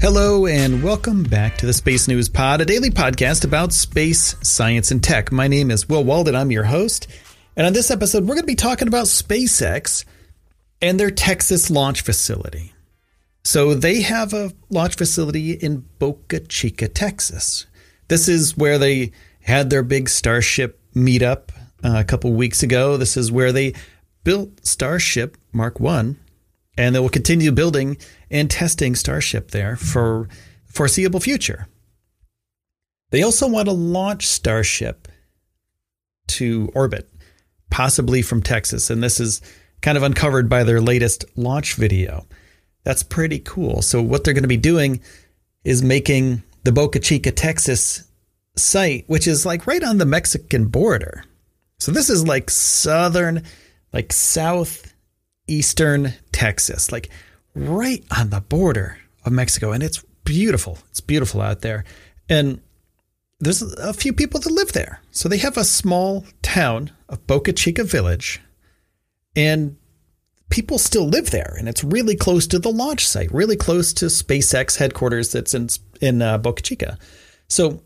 Hello and welcome back to the Space News Pod, a daily podcast about space, science, and tech. My name is Will Walden. I'm your host. And on this episode, we're going to be talking about SpaceX and their Texas launch facility. So they have a launch facility in Boca Chica, Texas. This is where they had their big Starship meetup a couple weeks ago. This is where they built Starship Mark 1. And they will continue building and testing Starship there for the foreseeable future. They also want to launch Starship to orbit, possibly from Texas. And this is kind of uncovered by their latest launch video. That's pretty cool. So what they're going to be doing is making the Boca Chica, Texas site, which is like right on the Mexican border. So this is like southern, like southeastern Texas, like right on the border of Mexico. And it's beautiful. It's beautiful out there. And there's a few people that live there. So they have a small town of Boca Chica Village, and people still live there. And it's really close to the launch site, really close to SpaceX headquarters that's in Boca Chica. So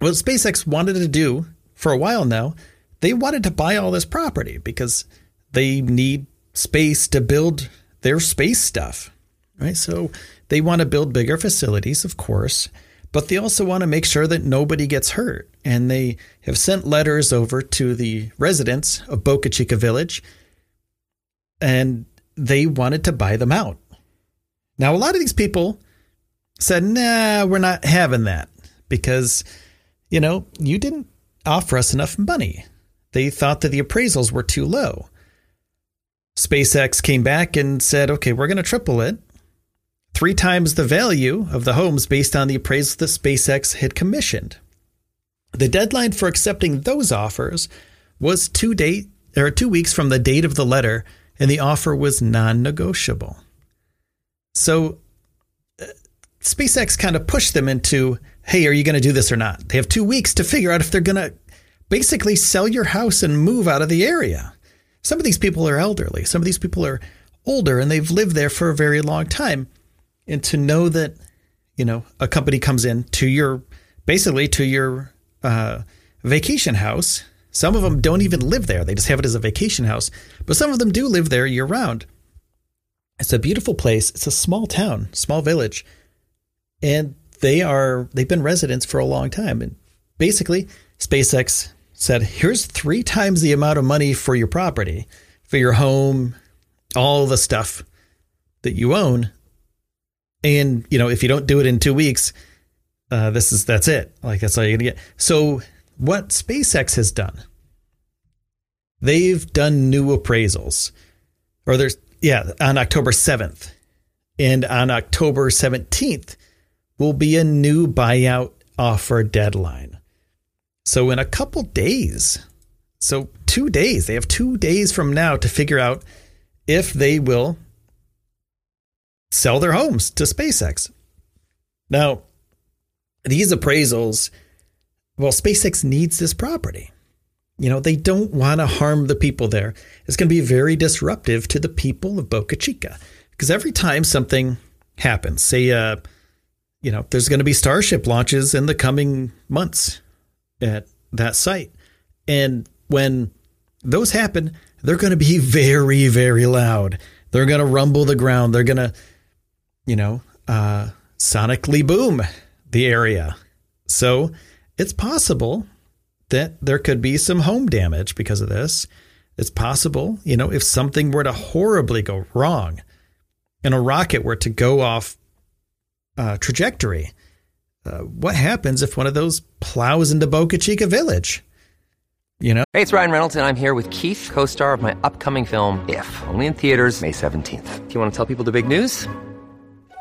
what SpaceX wanted to do for a while now, they wanted to buy all this property because they need space to build their space stuff, right? So they want to build bigger facilities, of course, but they also want to make sure that nobody gets hurt. And they have sent letters over to the residents of Boca Chica Village, and they wanted to buy them out. Now, a lot of these people said, nah, we're not having that because, you know, you didn't offer us enough money. They thought that the appraisals were too low. SpaceX came back and said, okay, we're going to triple it, 3 times the value of the homes based on the appraisal that SpaceX had commissioned. The deadline for accepting those offers was 2 weeks from the date of the letter, and the offer was non-negotiable. So SpaceX kind of pushed them into, hey, are you going to do this or not? They have 2 weeks to figure out if they're going to basically sell your house and move out of the area. Some of these people are elderly. Some of these people are older, and they've lived there for a very long time. And to know that, you know, a company comes in to your, basically to your vacation house. Some of them don't even live there. They just have it as a vacation house. But some of them do live there year round. It's a beautiful place. It's a small town, small village. And they've been residents for a long time. And basically SpaceX said, here's 3 times the amount of money for your property, for your home, all the stuff that you own. And, you know, if you don't do it in 2 weeks, that's it. Like, that's all you're going to get. So what SpaceX has done, they've done new appraisals on October 7th. And on October 17th will be a new buyout offer deadline. So in a couple days, 2 days, they have 2 days from now to figure out if they will sell their homes to SpaceX. Now, these appraisals, well, SpaceX needs this property. You know, they don't want to harm the people there. It's going to be very disruptive to the people of Boca Chica because every time something happens, say, you know, there's going to be Starship launches in the coming months at that site. And when those happen, they're going to be very, very loud. They're going to rumble the ground. They're going to, you know, sonically boom the area. So it's possible that there could be some home damage because of this. It's possible, you know, if something were to horribly go wrong and a rocket were to go off trajectory, what happens if one of those plows into Boca Chica Village? You know? Hey, it's Ryan Reynolds, and I'm here with Keith, co-star of my upcoming film, If, only in theaters May 17th. Do you want to tell people the big news?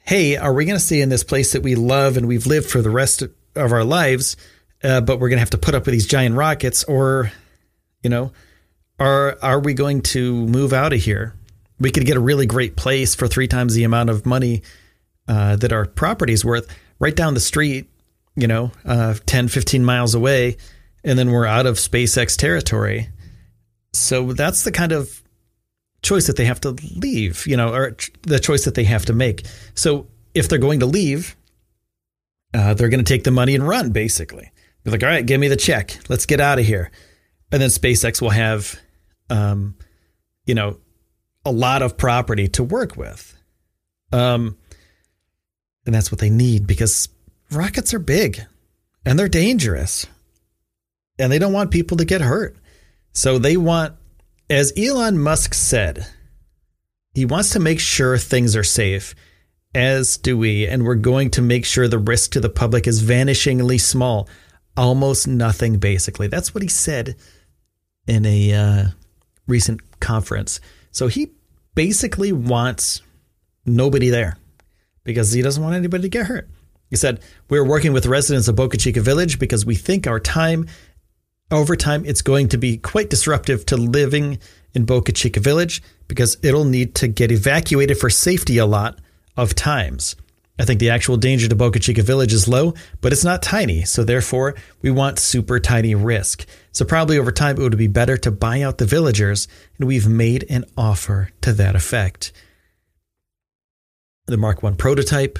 Hey, are we going to stay in this place that we love and we've lived for the rest of our lives, but we're going to have to put up with these giant rockets? Or, you know, are we going to move out of here? We could get a really great place for 3 times the amount of money that our property's worth right down the street, you know, 10, 15 miles away. And then we're out of SpaceX territory. So that's the kind of choice that they have to leave, you know, or the choice that they have to make. So if they're going to leave, they're going to take the money and run, basically. They're like, all right, give me the check. Let's get out of here. And then SpaceX will have, you know, a lot of property to work with. And that's what they need, because rockets are big and they're dangerous and they don't want people to get hurt. So they want, as Elon Musk said, he wants to make sure things are safe, as do we, and we're going to make sure the risk to the public is vanishingly small, almost nothing, basically. That's what he said in a recent conference. So he basically wants nobody there because he doesn't want anybody to get hurt. He said, we're working with residents of Boca Chica Village because we think our time over time, it's going to be quite disruptive to living in Boca Chica Village because it'll need to get evacuated for safety a lot of times. I think the actual danger to Boca Chica Village is low, but it's not tiny. So therefore, we want super tiny risk. So probably over time, it would be better to buy out the villagers. And we've made an offer to that effect. The Mark 1 prototype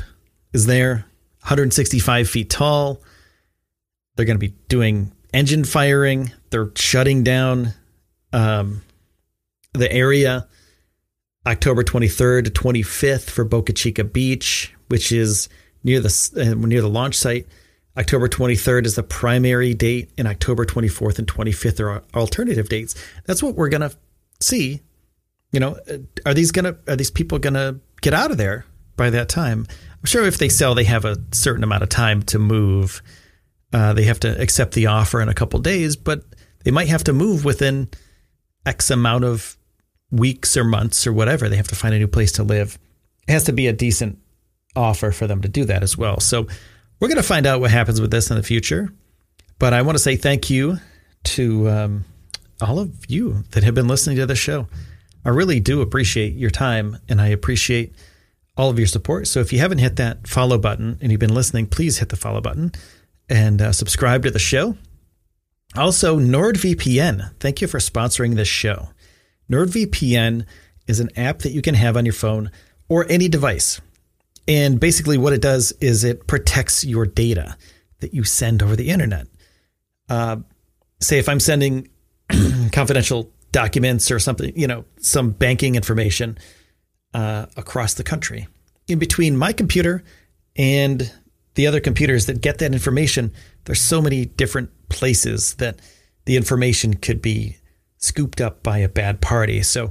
is there, 165 feet tall. They're going to be doing engine firing. They're shutting down the area October 23rd to 25th for Boca Chica Beach, which is near the launch site. October 23rd is the primary date, and October 24th and 25th are alternative dates. That's what we're gonna see. You know, are these people gonna get out of there by that time? I'm sure if they sell, they have a certain amount of time to move. They have to accept the offer in a couple days, but they might have to move within X amount of weeks or months or whatever. They have to find a new place to live. It has to be a decent offer for them to do that as well. So we're going to find out what happens with this in the future. But I want to say thank you to all of you that have been listening to this show. I really do appreciate your time, and I appreciate all of your support. So if you haven't hit that follow button and you've been listening, please hit the follow button and subscribe to the show. Also, NordVPN. Thank you for sponsoring this show. NordVPN is an app that you can have on your phone or any device. And basically what it does is it protects your data that you send over the internet. Say if I'm sending confidential documents or something, you know, some banking information across the country, in between my computer and the other computers that get that information, there's so many different places that the information could be scooped up by a bad party. So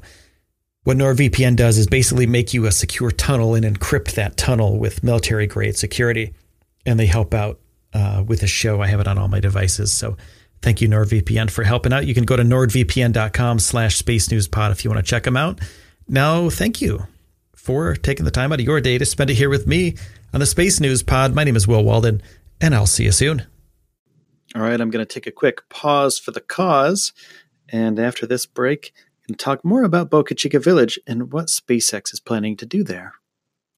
what NordVPN does is basically make you a secure tunnel and encrypt that tunnel with military-grade security. And they help out with a show. I have it on all my devices. So thank you, NordVPN, for helping out. You can go to nordvpn.com/spacenewspod if you want to check them out. Now, thank you for taking the time out of your day to spend it here with me on the Space News Pod. My name is Will Walden, and I'll see you soon. All right, I'm going to take a quick pause for the cause. And after this break, I'm going to talk more about Boca Chica Village and what SpaceX is planning to do there.